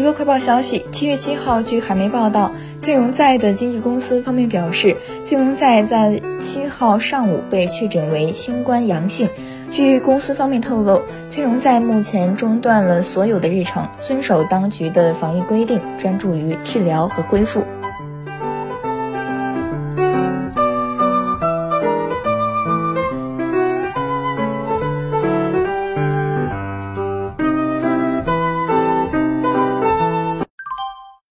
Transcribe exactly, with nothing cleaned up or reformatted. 娱乐快报消息，七月七号，据海媒报道，崔融在的经纪公司方面表示，崔融在在七号上午被确诊为新冠阳性。据公司方面透露，崔融在目前中断了所有的日程，遵守当局的防疫规定，专注于治疗和恢复。